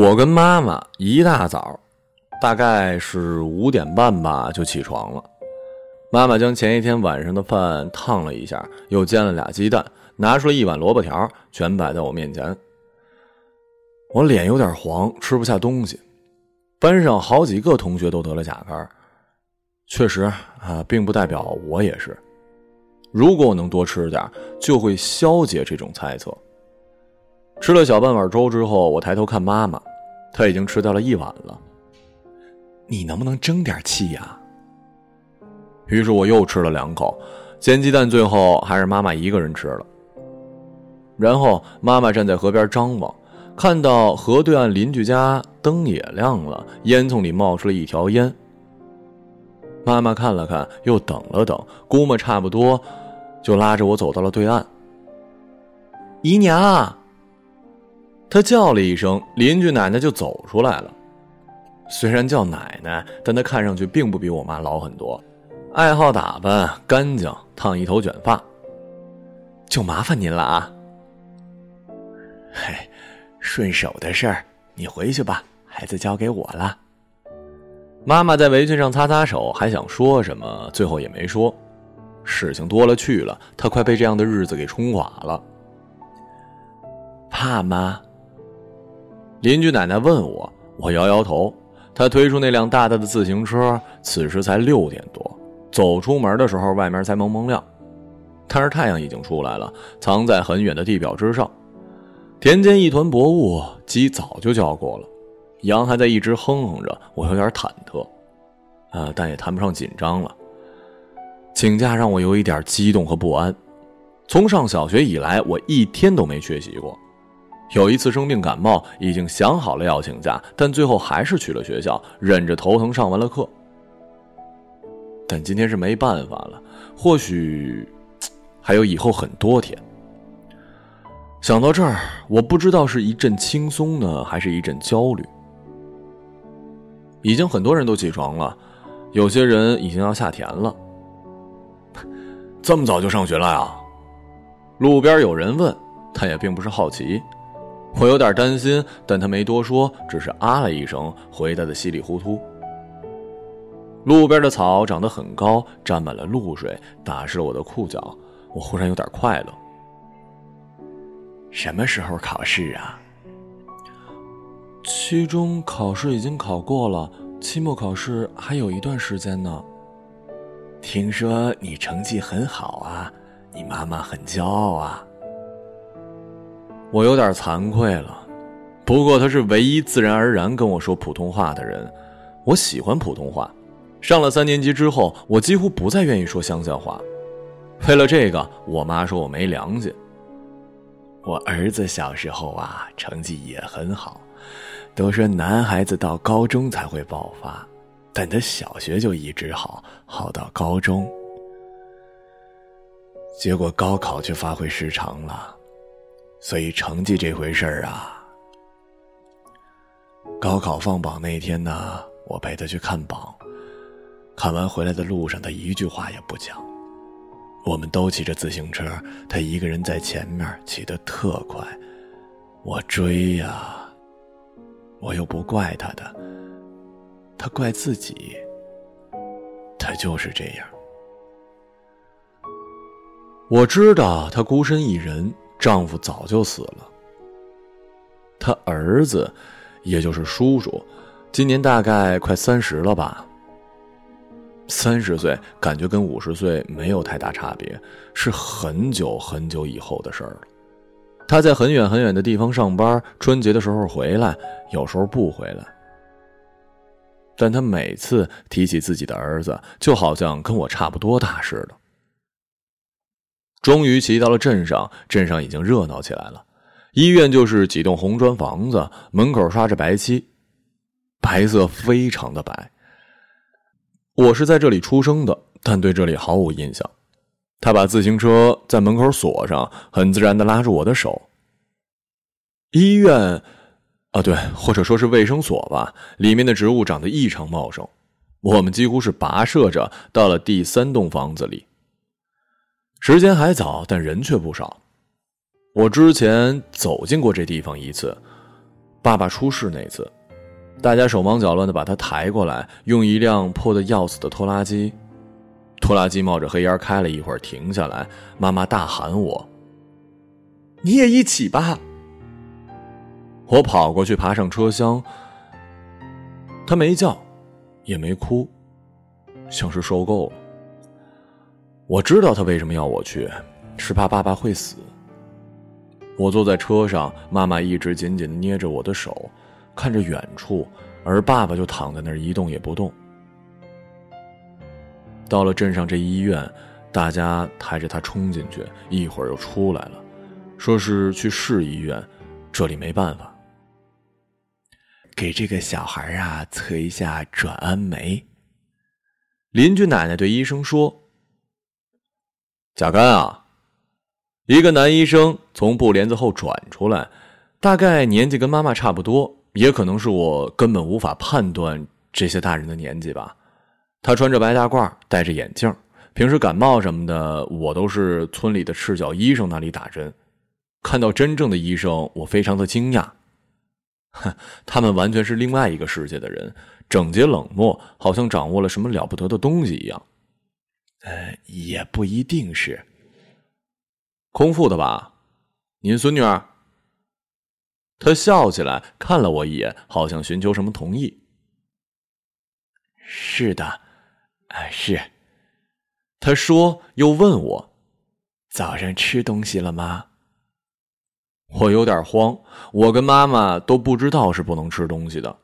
我跟妈妈一大早大概是5点半吧就起床了。妈妈将前一天晚上的饭烫了一下，又煎了2鸡蛋，拿出了1碗萝卜条，全摆在我面前。我脸有点黄，吃不下东西。班上好几个同学都得了甲肝，确实啊，并不代表我也是。如果我能多吃点，就会消解这种猜测。吃了小半碗粥之后，我抬头看妈妈，她已经吃掉了1碗了。你能不能争点气呀？于是我又吃了2口，煎鸡蛋最后还是妈妈一个人吃了。然后妈妈站在河边张望，看到河对岸邻居家灯也亮了，烟囱里冒出了一条烟。妈妈看了看，又等了等，估摸差不多，就拉着我走到了对岸。姨娘！她叫了一声，邻居奶奶就走出来了。虽然叫奶奶，但她看上去并不比我妈老很多。爱好打扮，干净，烫一头卷发。就麻烦您了啊。嘿，顺手的事儿，你回去吧，孩子交给我了。妈妈在围裙上擦擦手，还想说什么，最后也没说。事情多了去了，她快被这样的日子给冲垮了。怕吗？邻居奶奶问我，我摇摇头。她推出那辆大大的自行车，此时才6点多。走出门的时候，外面才蒙蒙亮，但是太阳已经出来了，藏在很远的地表之上。田间一团薄雾，鸡早就叫过了，羊还在一直哼哼着，我有点忐忑，但也谈不上紧张了。请假让我有一点激动和不安。从上小学以来，我一天都没缺席过。有一次生病感冒，已经想好了要请假，但最后还是去了学校，忍着头疼上完了课。但今天是没办法了，或许还有以后很多天。想到这儿，我不知道是一阵轻松呢，还是一阵焦虑。已经很多人都起床了，有些人已经要下田了。这么早就上学了呀？路边有人问，他也并不是好奇。我有点担心，但他没多说，只是啊了一声，回答的稀里糊涂。路边的草长得很高，沾满了露水，打湿了我的裤脚。我忽然有点快乐。什么时候考试啊？期中考试已经考过了，期末考试还有一段时间呢。听说你成绩很好啊，你妈妈很骄傲啊。我有点惭愧了，不过她是唯一自然而然跟我说普通话的人。我喜欢普通话。上了3年级之后，我几乎不再愿意说乡下话。为了这个，我妈说我没良心。我儿子小时候啊，成绩也很好，都说男孩子到高中才会爆发，但他小学就一直好，好到高中。结果高考却发挥失常了，所以成绩这回事儿啊。高考放榜那天呢，我陪他去看榜。看完回来的路上，他一句话也不讲。我们都骑着自行车，他一个人在前面，骑得特快。我追呀，我又不怪他的，他怪自己。他就是这样。我知道他孤身一人，丈夫早就死了。他儿子，也就是叔叔，今年大概快30了吧。30岁感觉跟50岁没有太大差别，是很久很久以后的事儿了。他在很远很远的地方上班，春节的时候回来，有时候不回来。但他每次提起自己的儿子，就好像跟我差不多大似的。终于骑到了镇上，镇上已经热闹起来了。医院就是几栋红砖房子，门口刷着白漆，白色非常的白。我是在这里出生的，但对这里毫无印象。他把自行车在门口锁上，很自然地拉住我的手。医院啊，对，或者说是卫生所吧，里面的植物长得异常茂盛。我们几乎是跋涉着到了第3栋房子里。时间还早，但人却不少。我之前走进过这地方一次，爸爸出事那次，大家手忙脚乱地把他抬过来，用一辆破得要死的拖拉机冒着黑烟开了一会儿，停下来，妈妈大喊我：“你也一起吧！”我跑过去爬上车厢，他没叫，也没哭，像是受够了。我知道他为什么要我去，是怕爸爸会死。我坐在车上，妈妈一直紧紧地捏着我的手，看着远处，而爸爸就躺在那儿一动也不动。到了镇上这医院，大家抬着他冲进去，一会儿又出来了，说是去市医院，这里没办法。给这个小孩啊测一下转氨酶。邻居奶奶对医生说：“甲肝啊。”一个男医生从布帘子后转出来，大概年纪跟妈妈差不多，也可能是我根本无法判断这些大人的年纪吧。他穿着白大褂，戴着眼镜，平时感冒什么的我都是村里的赤脚医生那里打针。看到真正的医生，我非常的惊讶，他们完全是另外一个世界的人，整洁冷漠，好像掌握了什么了不得的东西一样。也不一定是空腹的吧？您孙女儿？他笑起来，看了我一眼，好像寻求什么同意。是的，是。他说，又问我，早上吃东西了吗？我有点慌，我跟妈妈都不知道是不能吃东西的。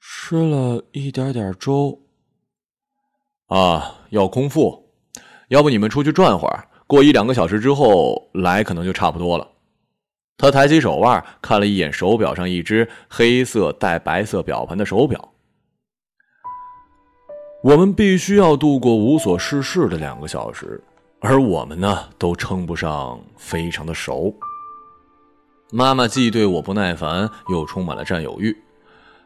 吃了一点点粥。啊，要空腹，要不你们出去转会儿。过1-2个小时之后来可能就差不多了。他抬起手腕，看了一眼手表上一只黑色带白色表盘的手表。我们必须要度过无所事事的2个小时，而我们呢，都称不上非常的熟。妈妈既对我不耐烦，又充满了占有欲。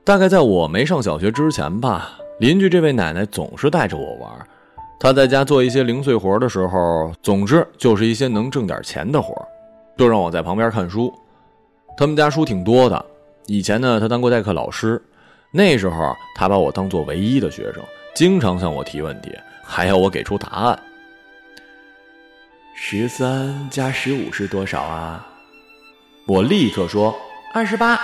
大概在我没上小学之前吧，邻居这位奶奶总是带着我玩。他在家做一些零碎活的时候，总之就是一些能挣点钱的活，就让我在旁边看书。他们家书挺多的，以前呢，他当过代课老师，那时候他把我当作唯一的学生，经常向我提问题，还要我给出答案。13+15是多少啊？我立刻说28。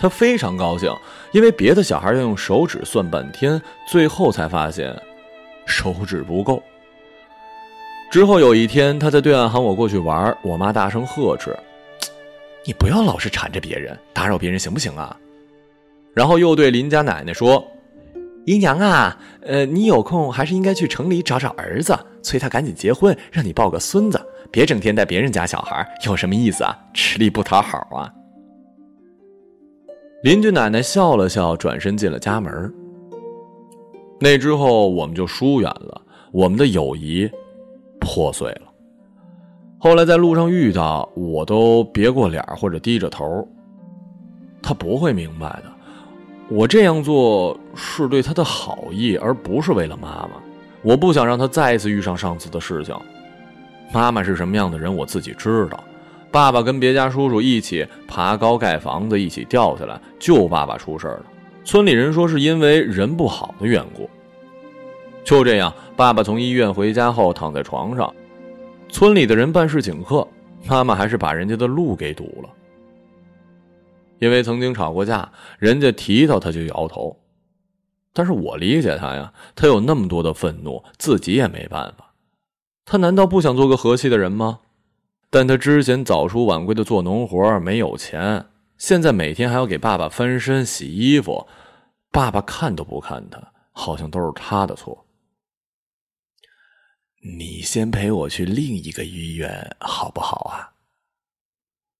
他非常高兴，因为别的小孩要用手指算半天，最后才发现手指不够。之后有一天，他在对岸喊我过去玩，我妈大声呵斥：“你不要老是缠着别人，打扰别人行不行啊？”然后又对邻家奶奶说：“姨娘啊，你有空还是应该去城里找找儿子，催他赶紧结婚，让你抱个孙子，别整天带别人家小孩，有什么意思啊？吃力不讨好啊。”邻居奶奶笑了笑，转身进了家门。那之后我们就疏远了，我们的友谊破碎了。后来在路上遇到，我都别过脸或者低着头。他不会明白的，我这样做是对他的好意，而不是为了妈妈。我不想让他再一次遇上上次的事情。妈妈是什么样的人我自己知道，爸爸跟别家叔叔一起爬高盖房子，一起掉下来，就爸爸出事了。村里人说是因为人不好的缘故。就这样，爸爸从医院回家后躺在床上，村里的人办事请客，妈妈还是把人家的路给堵了。因为曾经吵过架，人家提到他就摇头。但是我理解他呀，他有那么多的愤怒，自己也没办法。他难道不想做个和气的人吗？但他之前早出晚归的做农活，没有钱，现在每天还要给爸爸翻身洗衣服，爸爸看都不看他，好像都是他的错。你先陪我去另一个医院好不好啊？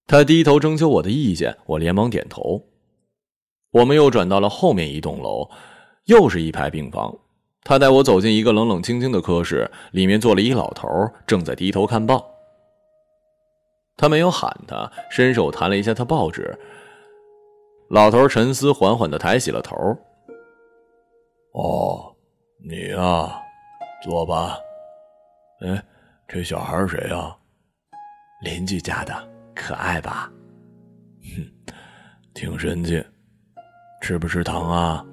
他低头征求我的意见，我连忙点头。我们又转到了后面一栋楼，又是一排病房。他带我走进一个冷冷清清的科室，里面坐了一老头，正在低头看报。他没有喊他，伸手弹了一下他报纸。老头沉思，缓缓地抬起了头。哦，你啊，坐吧。这小孩是谁啊？邻居家的，可爱吧？挺神气，吃不吃糖啊？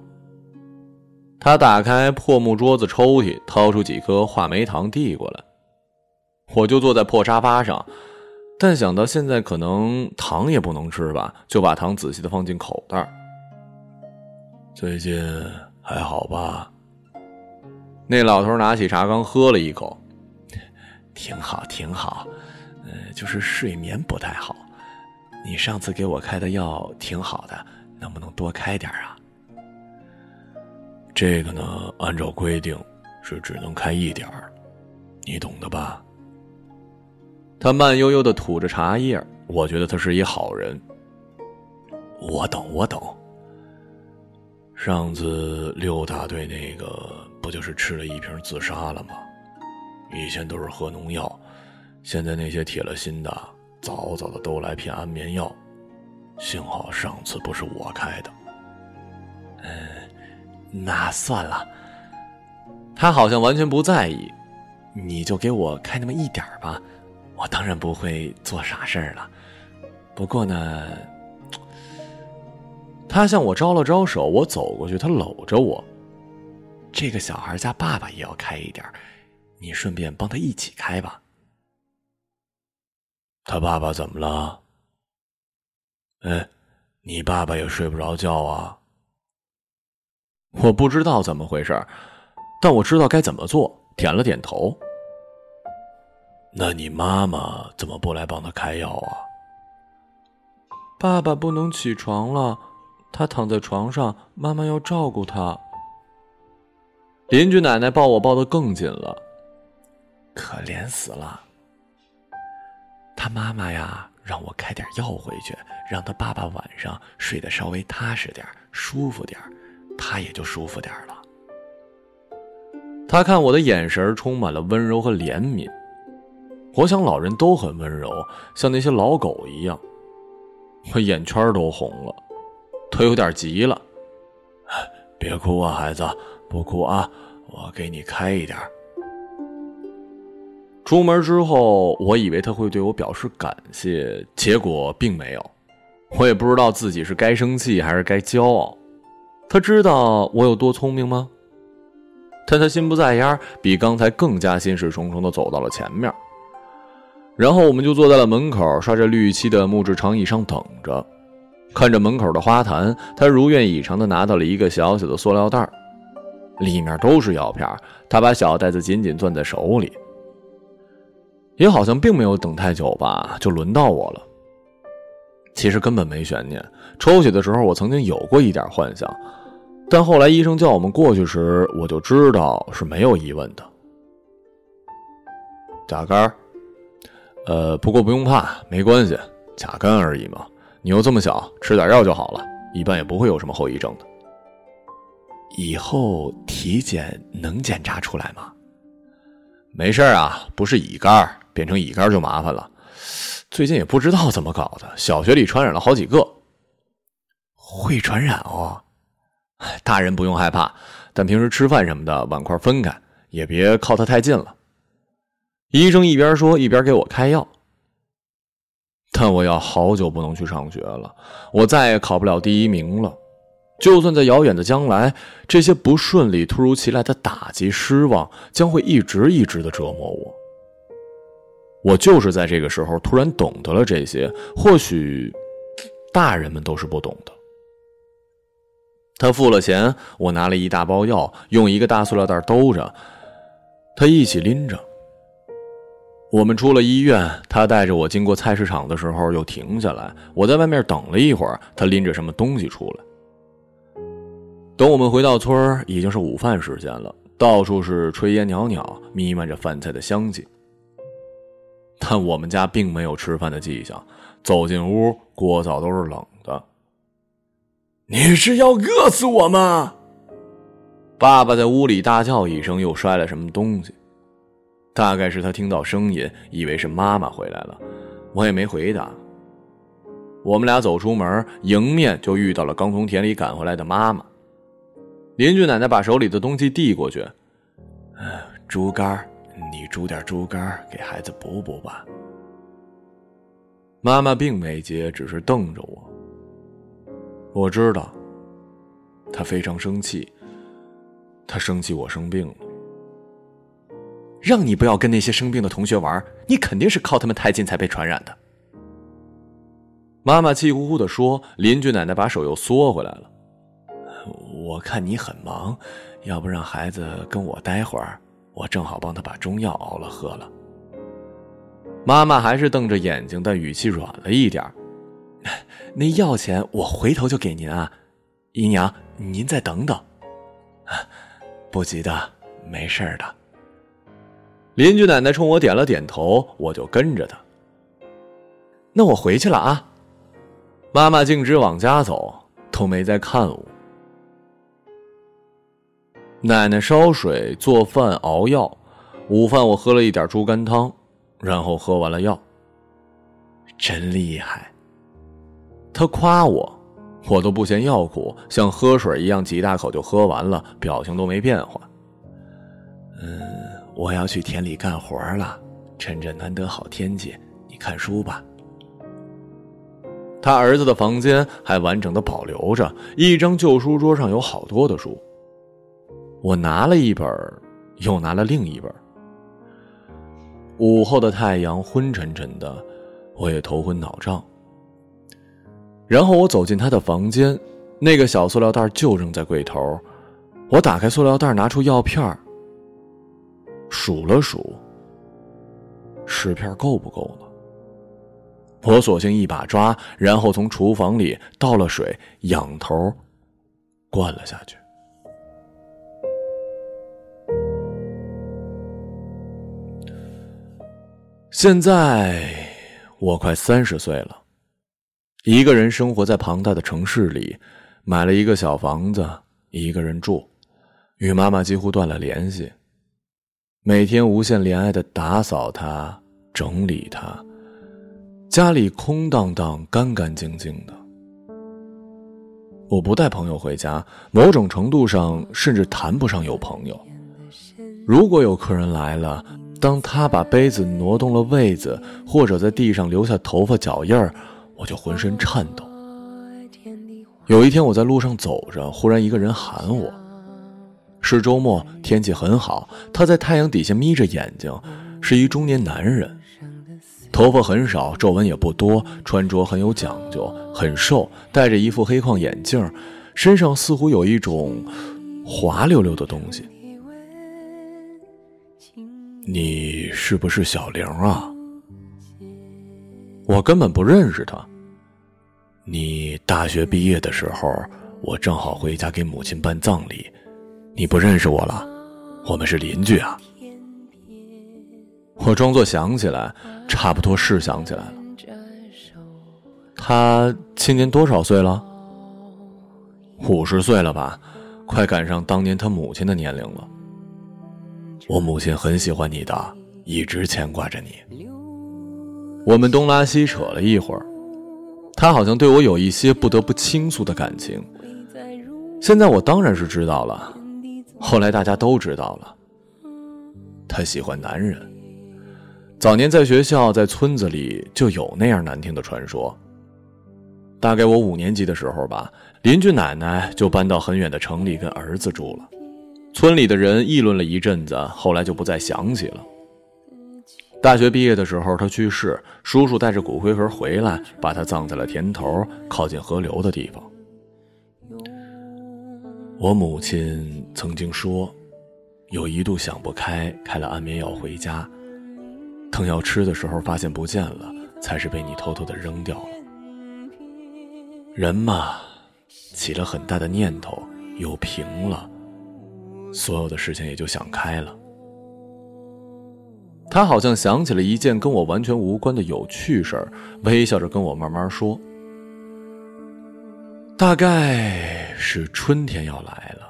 他打开破木桌子抽屉，掏出几颗话梅糖递过来。我就坐在破沙发上，但想到现在可能糖也不能吃吧，就把糖仔细的放进口袋。最近还好吧？那老头拿起茶缸喝了一口，挺好挺好，就是睡眠不太好。你上次给我开的药挺好的，能不能多开点啊？这个呢，按照规定是只能开一点儿，你懂的吧？他慢悠悠地吐着茶叶，我觉得他是一好人。我懂我懂。上次六大队那个不就是吃了一瓶自杀了吗？以前都是喝农药，现在那些铁了心的早早的都来骗安眠药，幸好上次不是我开的。那算了。他好像完全不在意，你就给我开那么一点吧，我当然不会做傻事儿了。不过呢，他向我招了招手，我走过去，他搂着我。这个小孩家爸爸也要开一点，你顺便帮他一起开吧。他爸爸怎么了？你爸爸也睡不着觉啊？我不知道怎么回事，但我知道该怎么做，点了点头。那你妈妈怎么不来帮他开药啊？爸爸不能起床了，他躺在床上，妈妈要照顾他。邻居奶奶抱我抱得更紧了，可怜死了。他妈妈呀，让我开点药回去，让他爸爸晚上睡得稍微踏实点，舒服点，他也就舒服点了。他看我的眼神充满了温柔和怜悯，我想老人都很温柔，像那些老狗一样。我眼圈都红了，他有点急了。别哭啊，孩子，不哭啊，我给你开一点。出门之后，我以为他会对我表示感谢，结果并没有。我也不知道自己是该生气还是该骄傲。他知道我有多聪明吗？但他心不在焉，比刚才更加心事重重地走到了前面。然后我们就坐在了门口，刷着绿漆的木质长椅上等着，看着门口的花坛。他如愿以偿地拿到了一个小小的塑料袋，里面都是药片，他把小袋子紧紧攥在手里。也好像并没有等太久吧，就轮到我了。其实根本没悬念，抽血的时候我曾经有过一点幻想，但后来医生叫我们过去时，我就知道是没有疑问的。甲肝，不过不用怕，没关系，甲肝而已嘛，你又这么小，吃点药就好了，一般也不会有什么后遗症的。以后体检能检查出来吗？没事啊，不是乙肝，变成乙肝就麻烦了。最近也不知道怎么搞的，小学里传染了好几个。会传染哦。大人不用害怕，但平时吃饭什么的碗筷分开，也别靠它太近了。医生一边说一边给我开药。但我要好久不能去上学了，我再也考不了第一名了。就算在遥远的将来，这些不顺利、突如其来的打击、失望将会一直一直的折磨我。我就是在这个时候突然懂得了这些，或许大人们都是不懂的。他付了钱，我拿了一大包药，用一个大塑料袋兜着，他一起拎着。我们出了医院，他带着我经过菜市场的时候又停下来，我在外面等了一会儿，他拎着什么东西出来。等我们回到村，已经是午饭时间了，到处是炊烟袅袅，弥漫着饭菜的香气。但我们家并没有吃饭的迹象，走进屋，锅灶都是冷的。你是要饿死我吗？爸爸在屋里大叫一声，又摔了什么东西。大概是他听到声音，以为是妈妈回来了，我也没回答。我们俩走出门，迎面就遇到了刚从田里赶回来的妈妈。邻居奶奶把手里的东西递过去，猪肝，你煮点猪肝给孩子补补吧。妈妈并没接，只是瞪着我。我知道，他非常生气，他生气我生病了。让你不要跟那些生病的同学玩，你肯定是靠他们太近才被传染的。妈妈气呼呼地说，邻居奶奶把手又缩回来了。我看你很忙，要不让孩子跟我待会儿，我正好帮他把中药熬了喝了。妈妈还是瞪着眼睛，但语气软了一点。那药钱我回头就给您啊，姨娘，您再等等。不急的，没事的。邻居奶奶冲我点了点头，我就跟着她。那我回去了啊。妈妈径直往家走，都没再看我。奶奶烧水、做饭、熬药，午饭我喝了一点猪肝汤，然后喝完了药。真厉害。她夸我，我都不嫌药苦，像喝水一样几大口就喝完了，表情都没变化。我要去田里干活了，趁着难得好天气，你看书吧。他儿子的房间还完整的保留着，一张旧书桌上有好多的书。我拿了一本，又拿了另一本。午后的太阳昏沉沉的，我也头昏脑胀。然后我走进他的房间，那个小塑料袋就扔在柜头。我打开塑料袋，拿出药片，数了数，10片够不够呢？我索性一把抓，然后从厨房里倒了水，仰头灌了下去。现在我快30岁了。一个人生活在庞大的城市里，买了一个小房子，一个人住，与妈妈几乎断了联系。每天无限怜爱地打扫她，整理她，家里空荡荡，干干净净的。我不带朋友回家，某种程度上甚至谈不上有朋友。如果有客人来了，当他把杯子挪动了位子，或者在地上留下头发脚印儿，我就浑身颤抖。有一天我在路上走着，忽然一个人喊我。是周末，天气很好，他在太阳底下眯着眼睛，是一中年男人，头发很少，皱纹也不多，穿着很有讲究，很瘦，戴着一副黑框眼镜，身上似乎有一种滑溜溜的东西。你是不是小玲啊？我根本不认识他。你大学毕业的时候，我正好回家给母亲办葬礼，你不认识我了？我们是邻居啊。我装作想起来，差不多是想起来了。他今年多少岁了？50岁了吧，快赶上当年他母亲的年龄了。我母亲很喜欢你的，一直牵挂着你。我们东拉西扯了一会儿，他好像对我有一些不得不倾诉的感情。现在我当然是知道了，后来大家都知道了。他喜欢男人，早年在学校在村子里就有那样难听的传说。大概我5年级的时候吧，邻居奶奶就搬到很远的城里跟儿子住了。村里的人议论了一阵子，后来就不再想起了。大学毕业的时候他去世，叔叔带着骨灰盒回来，把他葬在了田头靠近河流的地方。我母亲曾经说，有一度想不开，开了安眠药回家，疼要吃的时候发现不见了，才是被你偷偷的扔掉了。人嘛，起了很大的念头又平了，所有的事情也就想开了。他好像想起了一件跟我完全无关的有趣事儿，微笑着跟我慢慢说。大概是春天要来了，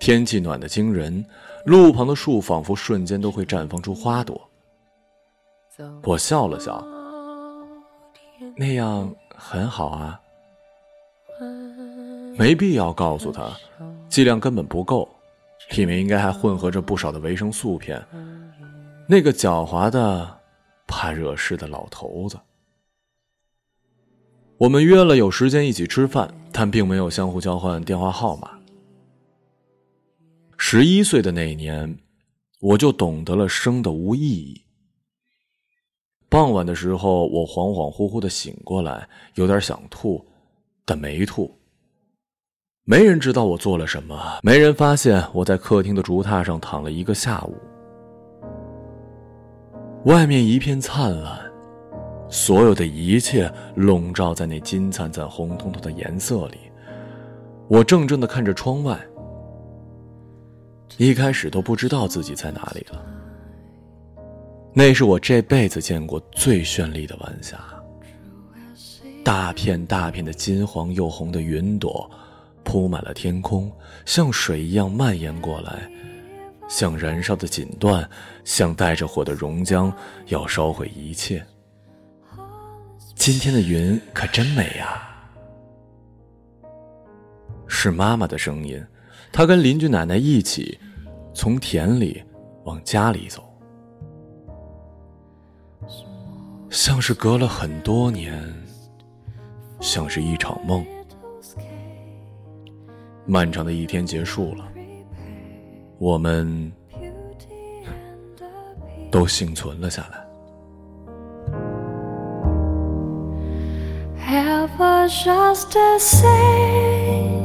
天气暖得惊人，路旁的树仿佛瞬间都会绽放出花朵。我笑了笑，那样很好啊。没必要告诉他，剂量根本不够，里面应该还混合着不少的维生素片。那个狡猾的怕惹事的老头子。我们约了有时间一起吃饭，但并没有相互交换电话号码。11岁的那一年，我就懂得了生的无意义。傍晚的时候，我恍恍惚惚地醒过来，有点想吐，但没吐。没人知道我做了什么，没人发现我在客厅的竹榻上躺了一个下午。外面一片灿烂，所有的一切笼罩在那金灿灿红彤彤的颜色里。我怔怔地看着窗外，一开始都不知道自己在哪里了。那是我这辈子见过最绚丽的晚霞，大片大片的金黄又红的云朵铺满了天空，像水一样蔓延过来，像燃烧的锦缎，像带着火的熔浆，要烧毁一切。今天的云可真美啊！是妈妈的声音，她跟邻居奶奶一起从田里往家里走，像是隔了很多年，像是一场梦。漫长的一天结束了，我们都幸存了下来。It was just the same